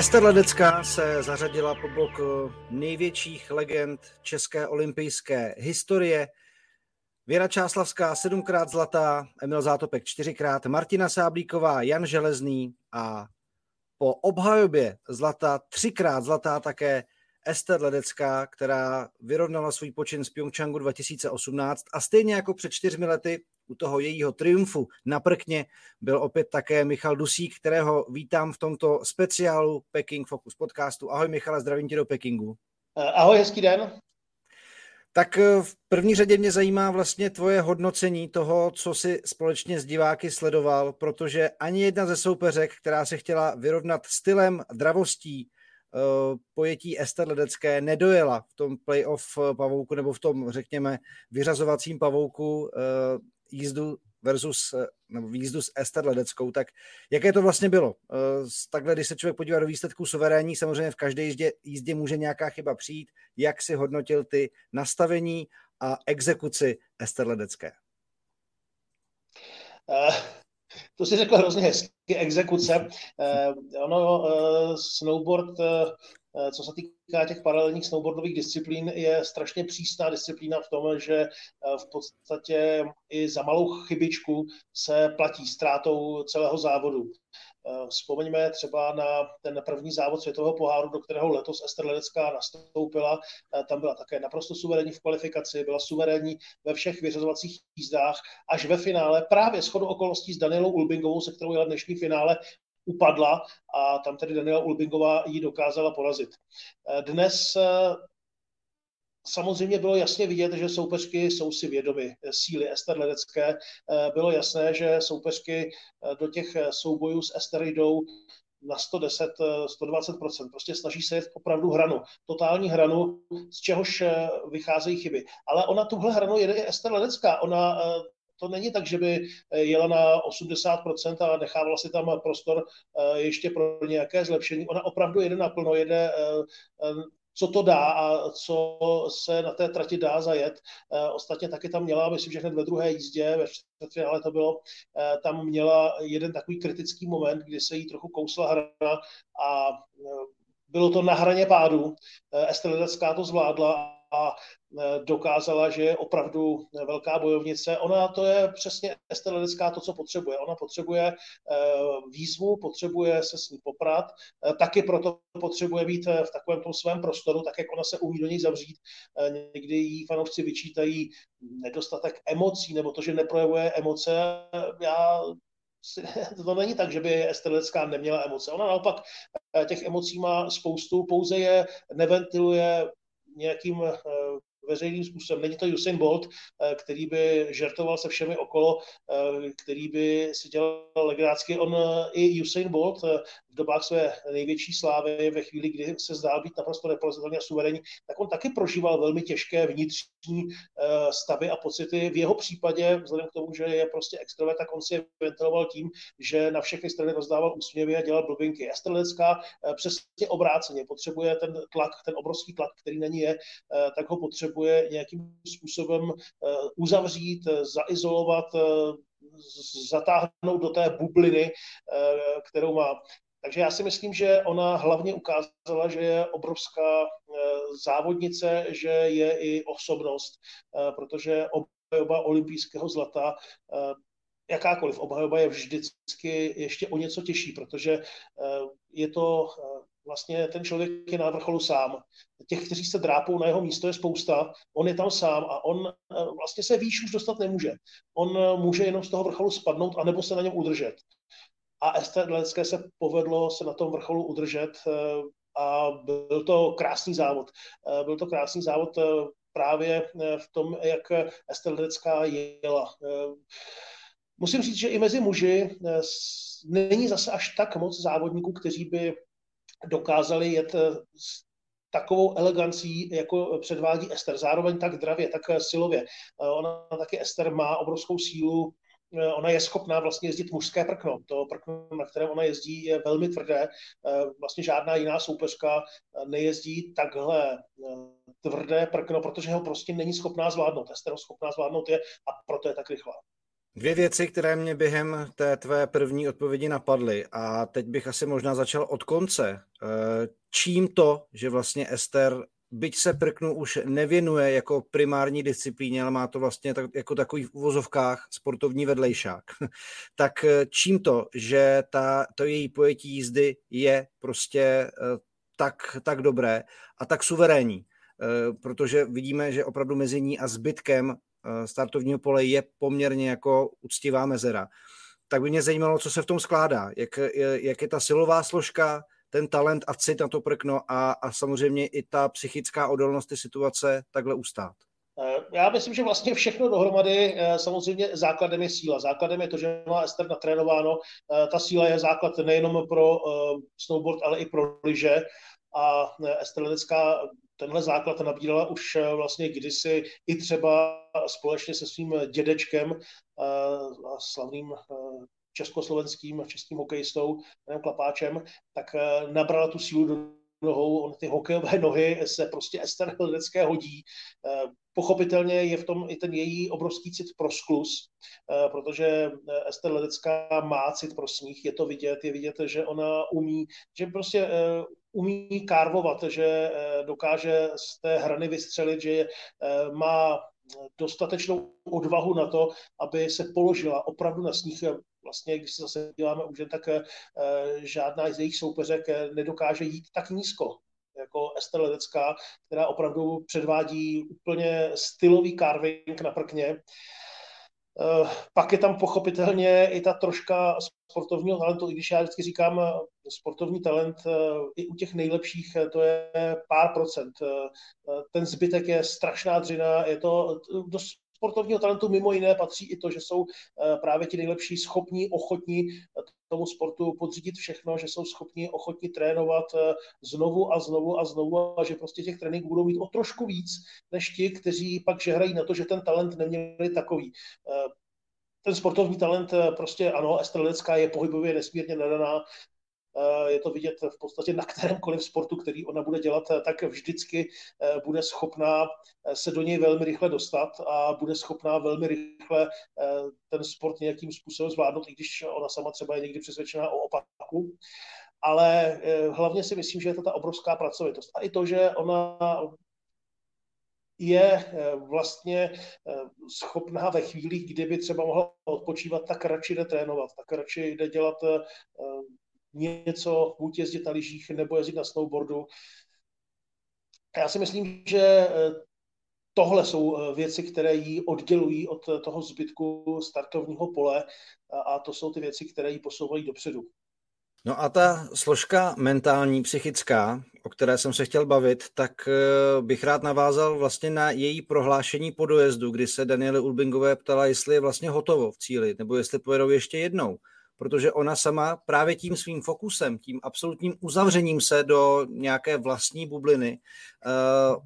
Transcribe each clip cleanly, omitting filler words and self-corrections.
Ester Ledecká se zařadila po bok největších legend české olympijské historie. Věra Čáslavská 7x zlatá, Emil Zátopek 4x, Martina Sáblíková, Jan Železný a po obhajobě zlata 3x zlatá také Ester Ledecká, která vyrovnala svůj počin z Pchjongčchangu 2018 a stejně jako před 4 lety u toho jejího triumfu na prkně byl opět také Michal Dusík, kterého vítám v tomto speciálu Peking fokus podcastu. Ahoj Michale, zdravím tě do Pekingu. Ahoj, hezký den. Tak v první řadě mě zajímá vlastně tvoje hodnocení toho, co si společně s diváky sledoval, protože ani jedna ze soupeřek, která se chtěla vyrovnat stylem, dravostí, pojetí Ester Ledecké nedojela v tom playoff pavouku nebo v tom, řekněme, vyřazovacím pavouku výjezdu s Ester Ledeckou. Tak jaké to vlastně bylo? Takhle, když se člověk podívá do výsledků suverénní, samozřejmě v každé jízdě může nějaká chyba přijít. Jak si hodnotil ty nastavení a exekuci Ester Ledecké? To si řekl hrozně hezky, exekuce. Snowboard, co se týká těch paralelních snowboardových disciplín, je strašně přísná disciplína v tom, že v podstatě i za malou chybičku se platí ztrátou celého závodu. Vzpomeňme třeba na ten první závod světového poháru, do kterého letos Ester Ledecká nastoupila. Tam byla také naprosto suverénní v kvalifikaci, byla suverénní ve všech vyřazovacích jízdách, až ve finále právě shodou okolností s Danielou Ulbingovou, se kterou jela dnešní finále, upadla a tam tedy Daniela Ulbingová ji dokázala porazit. Dnes samozřejmě bylo jasně vidět, že soupeřky jsou si vědomy síly Ester Ledecké. Bylo jasné, že soupeřky do těch soubojů s Ester jdou na 110, 120%. Prostě snaží se jít opravdu hranu. Totální hranu, z čehož vycházejí chyby. Ale ona tuhle hranu jede i Ester Ledecká. Ona to není tak, že by jela na 80% a nechávala si tam prostor ještě pro nějaké zlepšení. Ona opravdu jede naplno, jede co to dá a co se na té trati dá zajet. Ostatně taky tam měla, myslím, že hned ve druhé jízdě, ve čtvrtfinále to bylo, tam měla jeden takový kritický moment, kdy se jí trochu kousla hrana a bylo to na hraně pádu. Ester Ledecká to zvládla a dokázala, že je opravdu velká bojovnice. Ona to je přesně Ester Ledecká, to, co potřebuje. Ona potřebuje výzvu, potřebuje se s ní poprat, taky proto potřebuje být v takovém tom svém prostoru, tak jak ona se umí do něj zavřít. Někdy jí fanoušci vyčítají nedostatek emocí, nebo to, že neprojevuje emoce. To není tak, že by Ester Ledecká neměla emoce. Ona naopak těch emocí má spoustu, pouze je neventiluje nějakým veřejným způsobem. Není to Usain Bolt, který by žertoval se všemi okolo, který by si dělal legraci. On i Usain Bolt v dobách své největší slávy, ve chvíli, kdy se zdál být naprosto reprezentativní a suverénní, tak on taky prožíval velmi těžké vnitřní stavy a pocity. V jeho případě, vzhledem k tomu, že je prostě extrovert, tak on si je ventiloval tím, že na všechny strany rozdával úsměvy a dělal blbinky. Ester Ledecká přesně obráceně potřebuje ten tlak, ten obrovský tlak, který na ní je, tak ho potřebuje nějakým způsobem uzavřít, zaizolovat, zatáhnout do té bubliny, kterou má. Takže já si myslím, že ona hlavně ukázala, že je obrovská závodnice, že je i osobnost, protože obhajoba olympijského zlata, jakákoliv obhajoba je vždycky ještě o něco těžší, protože je to vlastně ten člověk je na vrcholu sám. Těch, kteří se drápou na jeho místo, je spousta. On je tam sám a on vlastně se výš už dostat nemůže. On může jenom z toho vrcholu spadnout anebo se na něm udržet. A Ester Ledecké se povedlo se na tom vrcholu udržet a byl to krásný závod. Byl to krásný závod právě v tom, jak Ester Ledecká jela. Musím říct, že i mezi muži není zase až tak moc závodníků, kteří by dokázali jet takovou elegancí, jako předvádí Ester. Zároveň tak dravě, tak silově. Ona taky, Ester, má obrovskou sílu. Ona je schopná vlastně jezdit mužské prkno. To prkno, na kterém ona jezdí, je velmi tvrdé. Vlastně žádná jiná soupeřka nejezdí takhle tvrdé prkno, protože ho prostě není schopná zvládnout. Ester ho schopná zvládnout je a proto je tak rychlá. Dvě věci, které mě během té tvé první odpovědi napadly a teď bych asi možná začal od konce. Čím to, že vlastně Ester, byť se prknu, už nevěnuje jako primární disciplíně, ale má to vlastně tak, jako takový v uvozovkách sportovní vedlejšák, tak čím to, že to její pojetí jízdy je prostě tak dobré a tak suverénní, protože vidíme, že opravdu mezi ní a zbytkem startovního pole je poměrně jako uctivá mezera. Tak by mě zajímalo, co se v tom skládá, jak je ta silová složka, ten talent a cit na to prkno a samozřejmě i ta psychická odolnost ty situace takhle ustát. Já myslím, že vlastně všechno dohromady, samozřejmě základem je síla. Základem je to, že má Ester natrénováno. Ta síla je základ nejenom pro snowboard, ale i pro lyže. A Ester Ledecká tenhle základ nabírala už vlastně kdysi i třeba společně se svým dědečkem a slavným českým hokejistou, jmenem Klapáčem, tak nabrala tu sílu do nohou. On ty hokejové nohy se prostě Ester Ledecké hodí. Pochopitelně je v tom i ten její obrovský cit pro skluz, protože Ester Ledecká má cit pro sníh, je to vidět, že ona umí, že prostě umí kárvovat, že dokáže z té hrany vystřelit, že má dostatečnou odvahu na to, aby se položila opravdu na sníh. Vlastně, když se zase díváme už jen, tak žádná z jejich soupeřek nedokáže jít tak nízko jako Ester Ledecká, která opravdu předvádí úplně stylový carving na prkně. Pak je tam pochopitelně i ta troška sportovního talentu, i když já vždycky říkám, sportovní talent i u těch nejlepších, to je pár procent. Ten zbytek je strašná dřina, je to dost sportovního talentu mimo jiné patří i to, že jsou právě ti nejlepší schopní, ochotní tomu sportu podřídit všechno, že jsou schopní, ochotní trénovat znovu a znovu a že prostě těch tréninků budou mít o trošku víc než ti, kteří pak žehrají na to, že ten talent neměli takový. Ten sportovní talent prostě ano, Ester Ledecká je pohybově nesmírně nadaná. Je to vidět v podstatě na kterémkoliv sportu, který ona bude dělat, tak vždycky bude schopná se do něj velmi rychle dostat a bude schopná velmi rychle ten sport nějakým způsobem zvládnout, i když ona sama třeba je někdy přesvědčená o opaku. Ale hlavně si myslím, že je to ta obrovská pracovitost. A i to, že ona je vlastně schopná ve chvílích, kdyby třeba mohla odpočívat, tak radši jde trénovat, tak radši jde dělat něco, buď jezdit na lyžích, nebo jezdit na snowboardu. Já si myslím, že tohle jsou věci, které ji oddělují od toho zbytku startovního pole a to jsou ty věci, které ji posouvají dopředu. No a ta složka mentální, psychická, o které jsem se chtěl bavit, tak bych rád navázal vlastně na její prohlášení po dojezdu, kdy se Daniele Ulbingové ptala, jestli je vlastně hotovo v cíli, nebo jestli pojedou ještě jednou. Protože ona sama právě tím svým fokusem, tím absolutním uzavřením se do nějaké vlastní bubliny,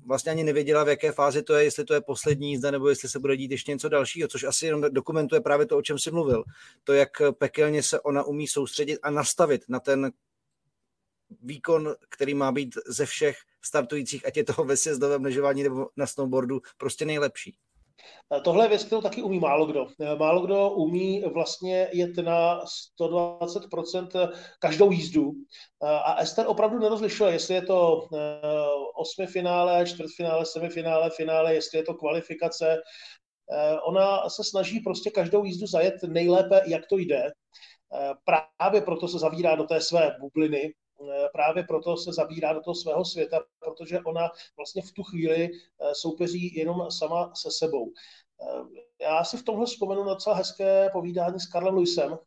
vlastně ani nevěděla, v jaké fázi to je, jestli to je poslední jízda, nebo jestli se bude dít ještě něco dalšího, což asi jenom dokumentuje právě to, o čem jsi mluvil. To, jak pekelně se ona umí soustředit a nastavit na ten výkon, který má být ze všech startujících, ať je to ve sjezdovém lyžování nebo na snowboardu, prostě nejlepší. Tohle je věc, kterou taky umí málo kdo. Málo kdo umí vlastně jet na 120% každou jízdu. A Ester opravdu nerozlišuje, jestli je to osmifinále, čtvrtfinále, semifinále, finále, jestli je to kvalifikace. Ona se snaží prostě každou jízdu zajet nejlépe, jak to jde. Právě proto se zavírá do té své bubliny. Právě proto se zabírá do toho svého světa, protože ona vlastně v tu chvíli soupeří jenom sama se sebou. Já si v tomhle vzpomenu na docela hezké povídání s Karlem Lewisem,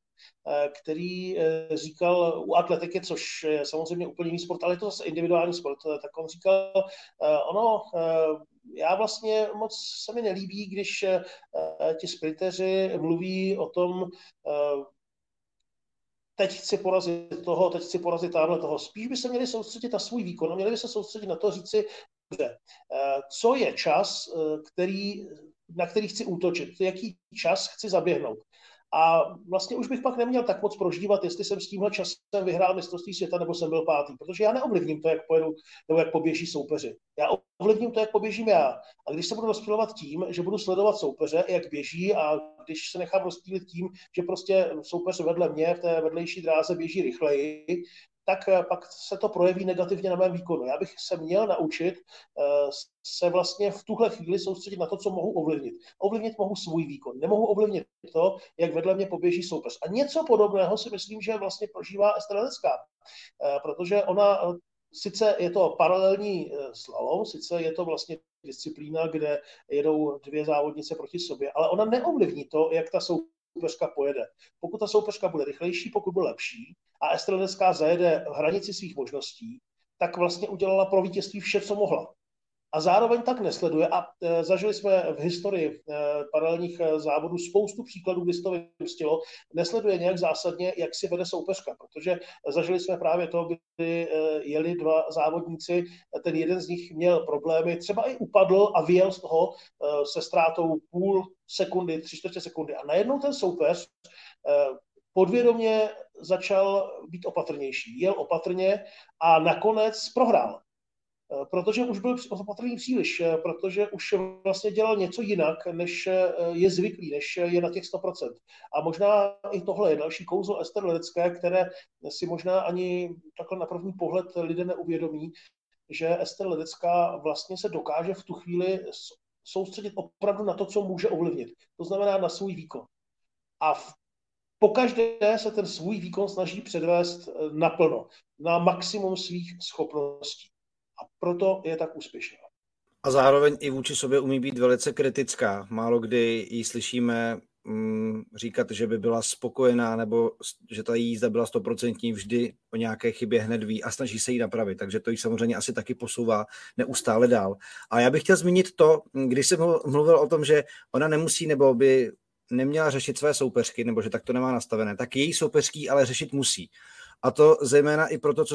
který říkal u atletiky, což je samozřejmě úplně jiný sport, ale je to zase individuální sport, tak on říkal, já vlastně moc se mi nelíbí, když ti sprinteři mluví o tom, teď chci porazit toho, teď chci porazit tamhle toho. Spíš by se měli soustředit na svůj výkon a měli by se soustředit na to říct si, co je čas, na který chci útočit, jaký čas chci zaběhnout. A vlastně už bych pak neměl tak moc prožívat, jestli jsem s tímhle časem vyhrál mistrovství světa nebo jsem byl pátý, protože já neovlivním to, jak pojedu nebo jak poběží soupeři. Já ovlivním to, jak poběžím já. A když se budu rozptýlovat tím, že budu sledovat soupeře, jak běží, a když se nechám rozptýlit tím, že prostě soupeř vedle mě v té vedlejší dráze běží rychleji, tak pak se to projeví negativně na mém výkonu. Já bych se měl naučit se vlastně v tuhle chvíli soustředit na to, co mohu ovlivnit. Ovlivnit mohu svůj výkon, nemohu ovlivnit to, jak vedle mě poběží soupeř. A něco podobného si myslím, že vlastně prožívá Ester Ledecká, protože ona sice je to paralelní slalom, sice je to vlastně disciplína, kde jedou dvě závodnice proti sobě, ale ona neovlivní to, jak ta soupeřka pojede. Pokud ta soupeřka bude rychlejší, pokud bude lepší a Ester Ledecká zajede v hranici svých možností, tak vlastně udělala pro vítězství vše, co mohla. A zároveň tak nesleduje. A zažili jsme v historii paralelních závodů spoustu příkladů, kdy se to vymstilo. Nesleduje nějak zásadně, jak si vede soupeřka, protože zažili jsme právě to, kdy jeli dva závodníci, ten jeden z nich měl problémy, třeba i upadl a vyjel z toho se ztrátou půl sekundy, 3/4 sekundy. A najednou ten soupeř podvědomě začal být opatrnější. Jel opatrně a nakonec prohrál. Protože už byl opatrný příliš, protože už vlastně dělal něco jinak, než je zvyklý, než je na těch 100%. A možná i tohle je další kouzlo Ester Ledecké, které si možná ani takhle na první pohled lidé neuvědomí, že Ester Ledecká vlastně se dokáže v tu chvíli soustředit opravdu na to, co může ovlivnit. To znamená na svůj výkon. A pokaždé se ten svůj výkon snaží předvést naplno, na maximum svých schopností. A proto je tak úspěšná. A zároveň i vůči sobě umí být velice kritická. Málo kdy ji slyšíme říkat, že by byla spokojená nebo že ta jízda byla 100%, vždy o nějaké chybě hned ví a snaží se ji napravit. Takže to ji samozřejmě asi taky posouvá neustále dál. A já bych chtěl zmínit to, když jsem mluvil o tom, že ona nemusí nebo by neměla řešit své soupeřky, nebo že tak to nemá nastavené, tak její soupeřky ale řešit musí. A to zejména i proto,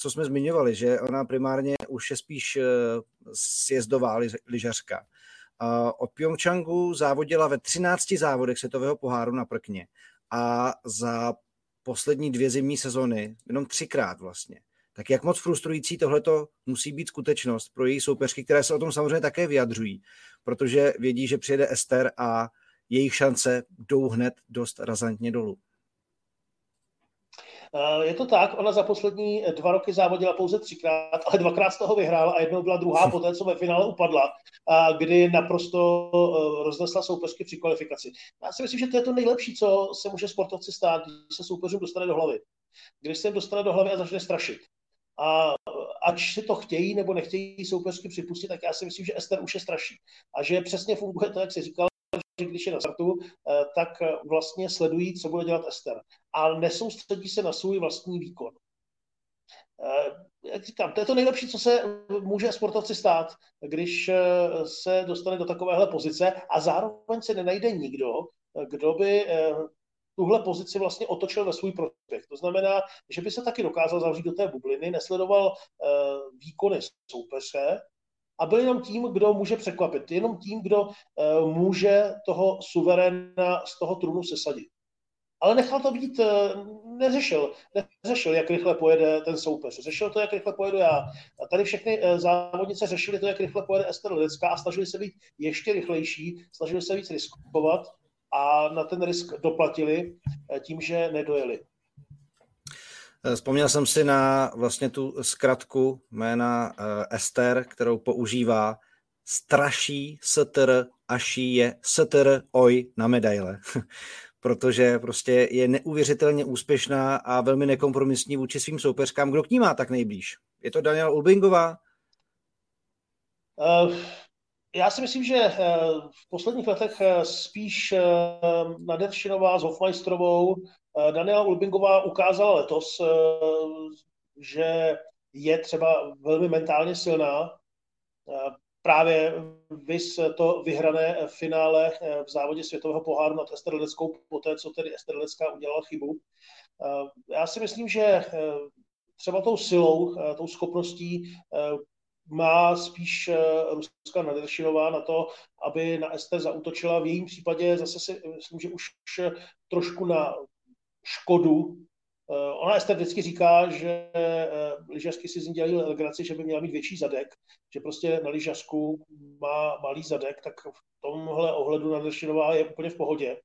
co jsme zmiňovali, že ona primárně už je spíš sjezdová lyžařka. Od Pchjongčchangu závodila ve 13 závodech světového poháru na prkně a za poslední 2 zimní sezony, jenom 3krát vlastně. Tak jak moc frustrující tohleto musí být skutečnost pro její soupeřky, které se o tom samozřejmě také vyjadřují, protože vědí, že přijede Ester a jejich šance jdou hned dost razantně dolů. Je to tak, ona za poslední 2 roky závodila pouze 3krát, ale 2krát z toho vyhrála a jednou byla druhá poté, co ve finále upadla, kdy naprosto roznesla soupeřky při kvalifikaci. Já si myslím, že to je to nejlepší, co se může sportovci stát, když se soupeřům dostane do hlavy. Když se jim dostane do hlavy a začne strašit. A ač si to chtějí nebo nechtějí soupeřky připustit, tak já si myslím, že Ester už je straší. A že přesně funguje to, jak jsi říkal, že když je na startu, tak vlastně sledují, co bude dělat Ester. A nesoustředí se na svůj vlastní výkon. Jak říkám, to je to nejlepší, co se může sportovci stát, když se dostane do takovéhle pozice a zároveň se nenajde nikdo, kdo by tuhle pozici vlastně otočil ve svůj prospěch. To znamená, že by se taky dokázal zavřít do té bubliny, nesledoval výkony soupeře, a byl jenom tím, kdo může překvapit, jenom tím, kdo může toho suveréna z toho trůnu sesadit. Ale nechal to být, neřešil, jak rychle pojede ten soupeř. Řešil to, jak rychle pojedu já. A tady všechny závodnice řešili to, jak rychle pojede Ester Ledecká a snažili se být ještě rychlejší, snažili se víc riskovat a na ten risk doplatili tím, že nedojeli. Vzpomněl jsem si na vlastně tu zkratku jména Ester, kterou používá straší str, aší je str oj na medaile, protože prostě je neuvěřitelně úspěšná a velmi nekompromisní vůči svým soupeřkám. Kdo k ní má tak nejblíž? Je to Daniela Ulbingová? Já si myslím, že v posledních letech spíš Nadevšinová s Hofmeisterovou. Daniela Ulbingová ukázala letos, že je třeba velmi mentálně silná. Právě vys to vyhrané finále v závodě světového poháru nad Ester Ledeckou, poté co tedy Ester Ledecká udělala chybu. Já si myslím, že třeba tou silou, tou schopností má spíš ruská Nadevšinová na to, aby na Ester zaútočila. V jejím případě zase si myslím, že už trošku na škodu. Ona Ester vždycky říká, že lyžařky si z ní dělají legraci, že by měla mít větší zadek, že prostě na lyžařku má malý zadek, tak v tomhle ohledu Nadevšinová je úplně v pohodě.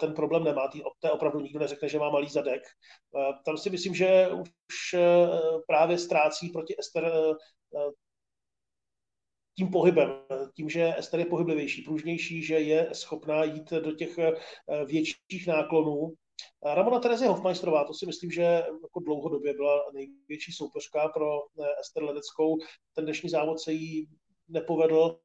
Ten problém nemá, té opravdu nikdo neřekne, že má malý zadek. Tam si myslím, že už právě ztrácí proti Ester tím pohybem, tím, že Ester je pohyblivější, pružnější, že je schopná jít do těch větších náklonů. Ramona Terezie Hofmeisterová, to si myslím, že jako dlouhodobě byla největší soupeřka pro Ester Ledeckou. Ten dnešní závod se jí nepovedl.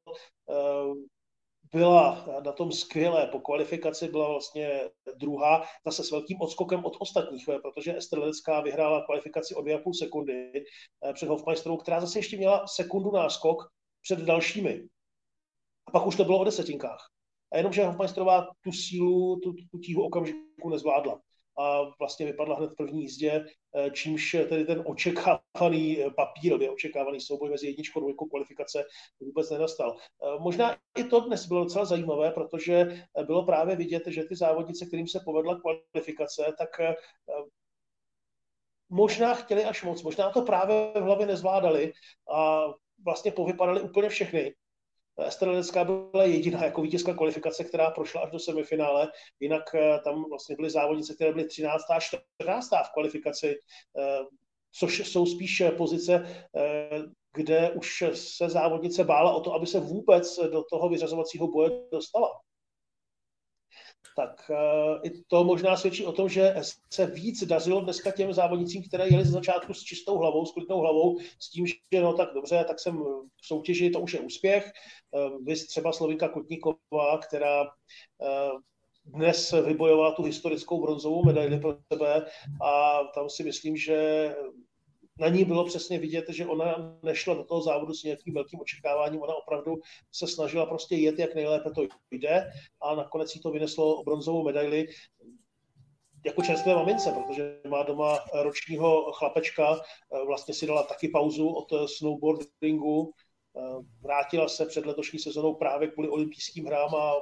Byla na tom skvělé, po kvalifikaci byla vlastně druhá, zase s velkým odskokem od ostatních, protože Ester Ledecká vyhrála kvalifikaci o 2,5 sekundy před Hofmeisterovou, která zase ještě měla sekundu náskok před dalšími. A pak už to bylo o desetinkách. A jenomže Hofmeisterová tu sílu, tu tíhu okamžiku nezvládla. A vlastně vypadla hned v první jízdě, čímž tedy ten očekávaný papírově, očekávaný souboj mezi jedničkou a dvojkou kvalifikace vůbec nenastal. Možná i to dnes bylo docela zajímavé, protože bylo právě vidět, že ty závodnice, kterým se povedla kvalifikace, tak možná chtěli až moc, možná to právě v hlavě nezvládali a vlastně povypadaly úplně všechny. Ester Ledecká byla jediná jako vítězka kvalifikace, která prošla až do semifinále, jinak tam vlastně byly závodnice, které byly 13. a 14. v kvalifikaci, což jsou spíš pozice, kde už se závodnice bála o to, aby se vůbec do toho vyřazovacího boje dostala. Tak i to možná svědčí o tom, že se víc dařilo dneska těm závodnicím, které jeli ze začátku s čistou hlavou, s klidnou hlavou, s tím, že no tak dobře, tak jsem v soutěži, to už je úspěch. Vy třeba Slovinka Kotníková, která dnes vybojovala tu historickou bronzovou medaili pro sebe a tam si myslím, že na ní bylo přesně vidět, že ona nešla do toho závodu s nějakým velkým očekáváním, ona opravdu se snažila prostě jet, jak nejlépe to jde a nakonec jí to vyneslo bronzovou medaili jako čerstvé mamince, protože má doma ročního chlapečka, vlastně si dala taky pauzu od snowboardingu, vrátila se před letošní sezonou právě kvůli olympijským hrám a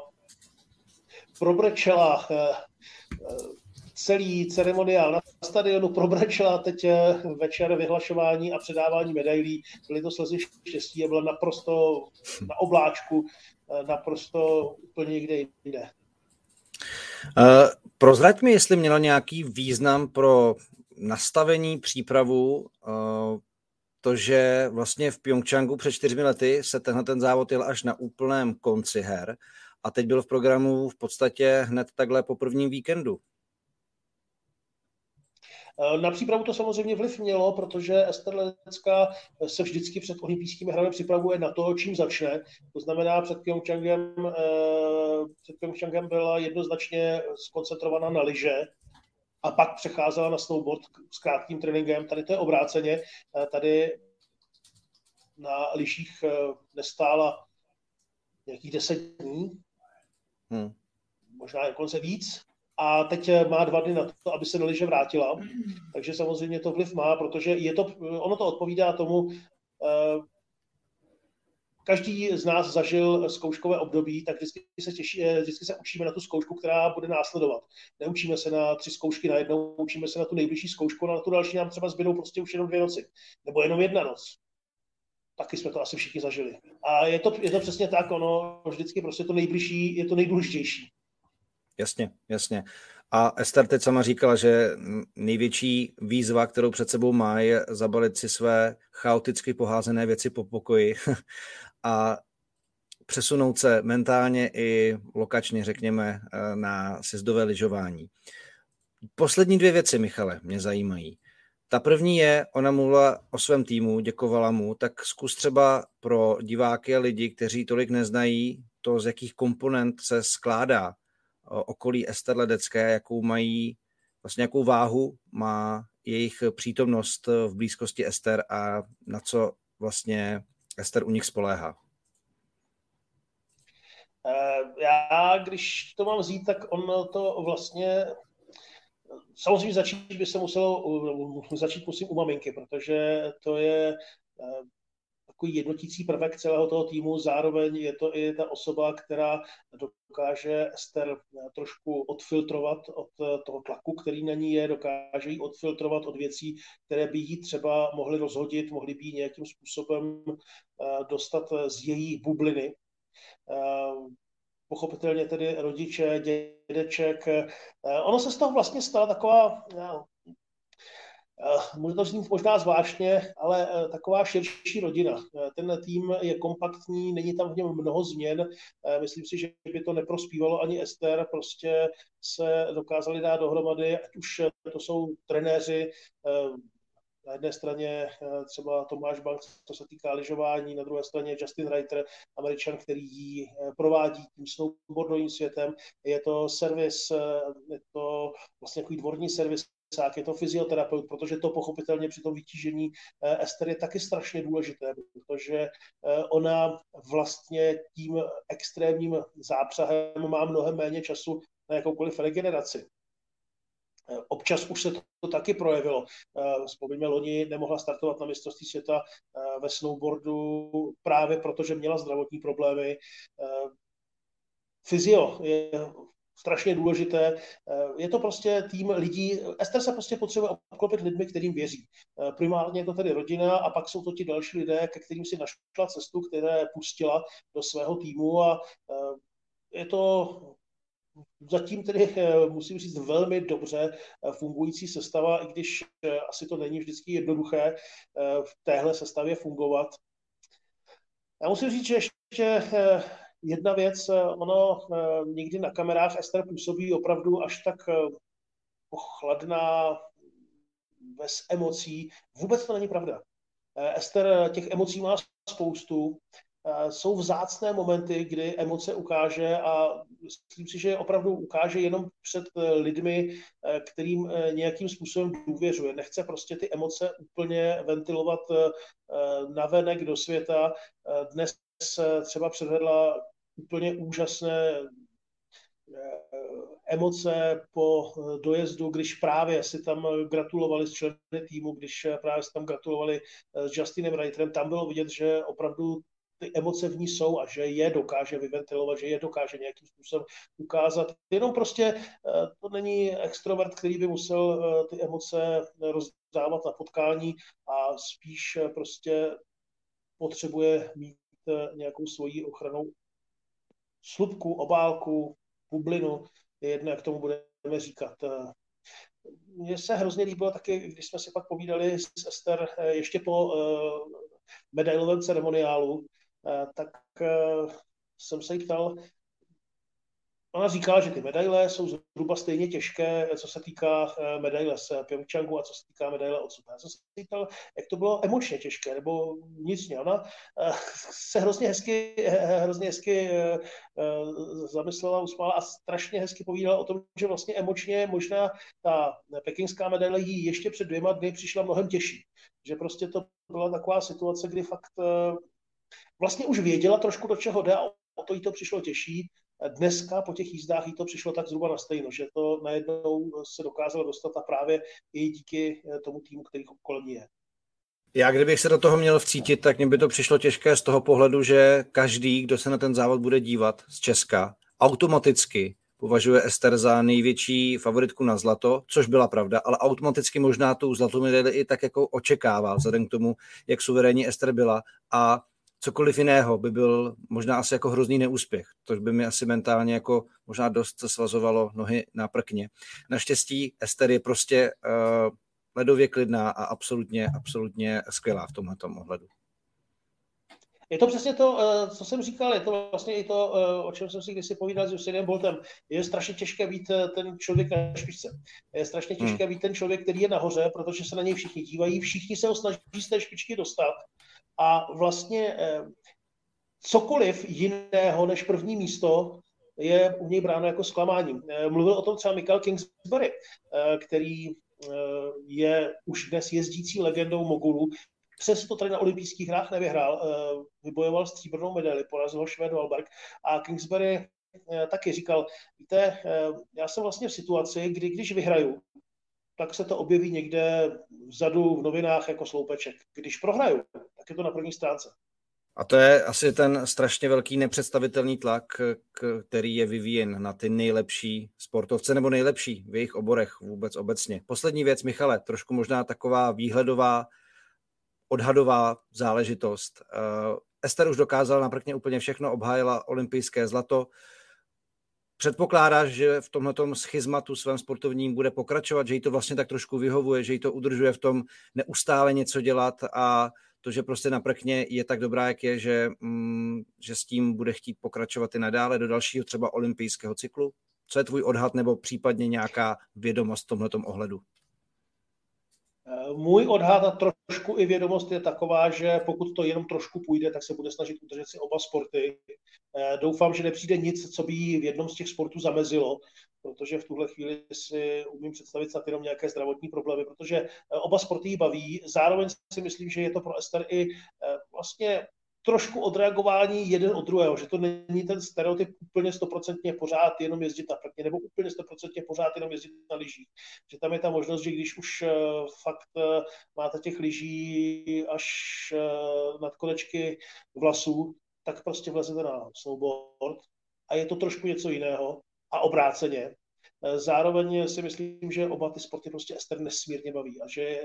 probrečela celý ceremoniál na stadionu, probrečela teď večer vyhlašování a předávání medailí. Byly to slzy štěstí a byla naprosto na obláčku, naprosto úplně někde jinde. Prozrať mi, jestli měla nějaký význam pro nastavení, přípravu, to, že vlastně v Pchjongčchangu před 4 lety se ten závod jel až na úplném konci her a teď byl v programu v podstatě hned takhle po prvním víkendu. Na přípravu to samozřejmě vliv mělo, protože Ester Ledecká se vždycky před olympijskými hrami připravuje na to, čím začne. To znamená, před Pchjongčchangem byla jednoznačně skoncentrovaná na lyže a pak přecházela na snowboard s krátkým tréninkem. Tady to je obráceně. Tady na lyžích nestála nějakých 10 dní, možná dokonce víc. A teď má 2 dny na to, aby se do lyže vrátila. Takže samozřejmě to vliv má, protože ono to odpovídá tomu, každý z nás zažil zkouškové období, tak vždycky se učíme na tu zkoušku, která bude následovat. Neučíme se na 3 zkoušky najednou, učíme se na tu nejbližší zkoušku, ale na tu další nám třeba zbydou prostě už jenom 2 noci. Nebo jenom 1 noc. Taky jsme to asi všichni zažili. A je to přesně tak, ono vždycky prostě to nejbližší je to nejdůležitější. Jasně. A Ester teď sama říkala, že největší výzva, kterou před sebou má, je zabalit si své chaoticky poházené věci po pokoji a přesunout se mentálně i lokačně, řekněme, na sjezdové lyžování. Poslední 2 věci, Michale, mě zajímají. Ta první je, ona mluvila o svém týmu, děkovala mu, tak zkus třeba pro diváky a lidi, kteří tolik neznají to, z jakých komponent se skládá okolí Ester Ledecké, jakou váhu má jejich přítomnost v blízkosti Ester a na co vlastně Ester u nich spoléhá. Já, když to mám vzít, tak on to vlastně samozřejmě začít musím u maminky, protože to je jednotící prvek celého toho týmu, zároveň je to i ta osoba, která dokáže Ester trošku odfiltrovat od toho tlaku, který na ní je, dokáže ji odfiltrovat od věcí, které by jí třeba mohly rozhodit, mohly by ji nějakým způsobem dostat z její bubliny. Pochopitelně tedy rodiče, dědeček. Ono se z toho vlastně stala taková, může to znít možná zvláštně, ale taková širší rodina. Ten tým je kompaktní, není tam v něm mnoho změn. Myslím si, že by to neprospívalo ani Ester, prostě se dokázali dát dohromady, ať už to jsou trenéři, na jedné straně třeba Tomáš Banks, co se týká lyžování, na druhé straně Justin Reiter, Američan, který ji provádí tím snowboardovým světem. Je to servis, je to vlastně takový dvorní servis, je to fyzioterapeut, protože to pochopitelně při tom vytížení Ester je taky strašně důležité, protože ona vlastně tím extrémním zápřahem má mnohem méně času na jakoukoliv regeneraci. Občas už se to taky projevilo. Vzpomeňme, loni nemohla startovat na mistrovství světa ve snowboardu právě proto, že měla zdravotní problémy. Fyzio je strašně důležité. Je to prostě tým lidí. Ester se prostě potřebuje obklopit lidmi, kterým věří. Primárně je to tedy rodina a pak jsou to ti další lidé, ke kterým si našla cestu, které pustila do svého týmu a je to zatím tedy, musím říct, velmi dobře fungující sestava, i když asi to není vždycky jednoduché v téhle sestavě fungovat. Já musím říct, že ještě jedna věc, ono někdy na kamerách Ester působí opravdu až tak chladná, bez emocí. Vůbec to není pravda. Ester těch emocí má spoustu. Jsou vzácné momenty, kdy emoce ukáže a myslím si, že opravdu ukáže jenom před lidmi, kterým nějakým způsobem důvěřuje. Nechce prostě ty emoce úplně ventilovat navenek do světa. Dnes třeba předvedla úplně úžasné emoce po dojezdu, když právě si tam gratulovali s členy týmu, když právě si tam gratulovali s Justinem Reiterem. Tam bylo vidět, že opravdu ty emoce v ní jsou a že je dokáže vyventilovat, že je dokáže nějakým způsobem ukázat. Jenom prostě to není extrovert, který by musel ty emoce rozdávat na potkání a spíš prostě potřebuje mít nějakou svoji ochranou slupku, obálku, bublinu, jedno, jak tomu budeme říkat. Mně se hrozně líbilo taky, když jsme si pak povídali s Ester ještě po medailovém ceremoniálu, tak jsem se jí ptal, ona říkala, že ty medaile jsou zhruba stejně těžké, co se týká medaile z Pchjongčchangu a co se týká medaile od sebe. Já jsem se ptal, jak to bylo emočně těžké, nebo vnitřně. Ona se hrozně hezky zamyslela, usmála a strašně hezky povídala o tom, že vlastně emočně možná ta pekingská medaile jí ještě před 2 dny přišla mnohem těžší. Že prostě to byla taková situace, kdy fakt vlastně už věděla trošku, do čeho jde a o to jí to přišlo těžší. Dneska po těch jízdách jí to přišlo tak zhruba na stejno, že to najednou se dokázalo dostat a právě i díky tomu týmu, který kolem ní je. Já kdybych se do toho měl vcítit, tak mě by to přišlo těžké z toho pohledu, že každý, kdo se na ten závod bude dívat z Česka, automaticky považuje Ester za největší favoritku na zlato, což byla pravda, ale automaticky možná tu zlatou medaili i tak jako očekával, vzhledem k tomu, jak suverénní Ester byla a cokoliv jiného by byl možná asi jako hrozný neúspěch. To by mi asi mentálně jako možná dost svazovalo nohy na prkně. Naštěstí Ester je prostě ledově klidná a absolutně skvělá v tomhle ohledu. Je to přesně to, co jsem říkal, je to vlastně i to, o čem jsem si kdysi povídal s Jusinem Boltem. Je strašně těžké být ten člověk na špičce. Je strašně těžké být ten člověk, který je nahoře, protože se na něj všichni dívají, všichni se ho snaží z té špičky dostat. A vlastně cokoliv jiného než první místo je u něj bráno jako zklamáním. Mluvil o tom třeba Michael Kingsbury, který je už dnes jezdící legendou mogulů. Přesto tady na olympijských hrách nevyhrál, vybojoval stříbrnou medaili, porazil ho Švéd Wallberg a Kingsbury taky říkal, víte, já jsem vlastně v situaci, kdy když vyhraju, tak se to objeví někde vzadu v novinách jako sloupeček. Když prohraju, tak je to na první stránce. A to je asi ten strašně velký nepředstavitelný tlak, který je vyvíjen na ty nejlepší sportovce nebo nejlepší v jejich oborech vůbec obecně. Poslední věc, Michale, trošku možná taková výhledová, odhadová záležitost. Ester už dokázala naprkně úplně všechno, obhájila olympijské zlato. Předpokládáš, že v tomhletom schizmatu svém sportovním bude pokračovat, že jí to vlastně tak trošku vyhovuje, že jí to udržuje v tom neustále něco dělat a to, že prostě naprkně je tak dobrá, jak je, že s tím bude chtít pokračovat i nadále do dalšího třeba olympijského cyklu? Co je tvůj odhad nebo případně nějaká vědomost v tomhletom ohledu? Můj odhad a trošku i vědomost je taková, že pokud to jenom trošku půjde, tak se bude snažit udržet si oba sporty. Doufám, že nepřijde nic, co by jí v jednom z těch sportů zamezilo, protože v tuhle chvíli si umím představit snad jenom nějaké zdravotní problémy, protože oba sporty jí baví. Zároveň si myslím, že je to pro Ester i vlastně trošku odreagování jeden od druhého, že to není ten stereotyp úplně 100% pořád jenom jezdit na prkně, nebo úplně 100% pořád jenom jezdit na lyžích. Že tam je ta možnost, že když už fakt máte těch lyží až nad konečky vlasů, tak prostě vlezete na snowboard a je to trošku něco jiného a obráceně. Zároveň si myslím, že oba ty sporty prostě Ester nesmírně baví a že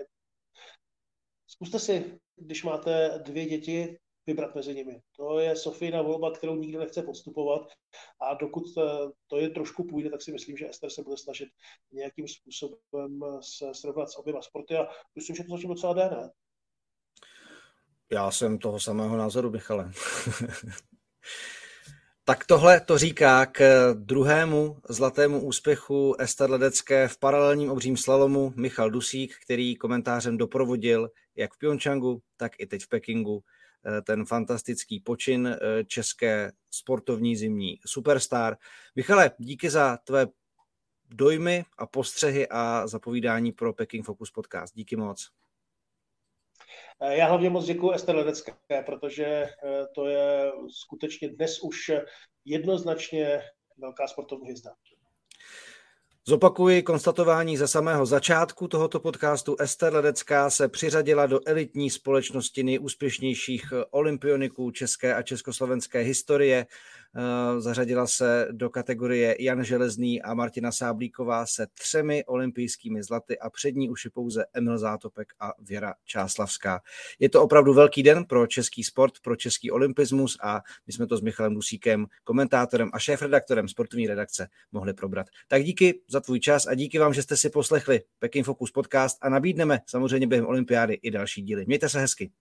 zkuste si, když máte 2 děti, vybrat mezi nimi. To je Sofína volba, kterou nikdo nechce podstupovat a dokud to je trošku půjde, tak si myslím, že Ester se bude snažit nějakým způsobem se srovnat s oběma sporty a myslím, že to zatím docela jde, ne? Já jsem toho samého názoru, Michale. Tak tohle to říká k druhému zlatému úspěchu Ester Ledecké v paralelním obřím slalomu Michal Dusík, který komentářem doprovodil jak v Pchjongčchangu, tak i teď v Pekingu ten fantastický počin české sportovní zimní superstar. Michale, díky za tvé dojmy a postřehy a za povídání pro Peking Fokus podcast. Díky moc. Já hlavně moc děkuji Ester Ledecké, protože to je skutečně dnes už jednoznačně velká sportovní hvězda. Zopakuji konstatování ze samého začátku tohoto podcastu. Ester Ledecká se přiřadila do elitní společnosti nejúspěšnějších olympioniků české a československé historie. Zařadila se do kategorie Jan Železný a Martina Sáblíková se 3 olympijskými zlaty a před ní už je pouze Emil Zátopek a Věra Čáslavská. Je to opravdu velký den pro český sport, pro český olympismus a my jsme to s Michalem Dusíkem, komentátorem a šéfredaktorem sportovní redakce mohli probrat. Tak díky za tvůj čas a díky vám, že jste si poslechli Peking Focus podcast a nabídneme samozřejmě během olympiády i další díly. Mějte se hezky.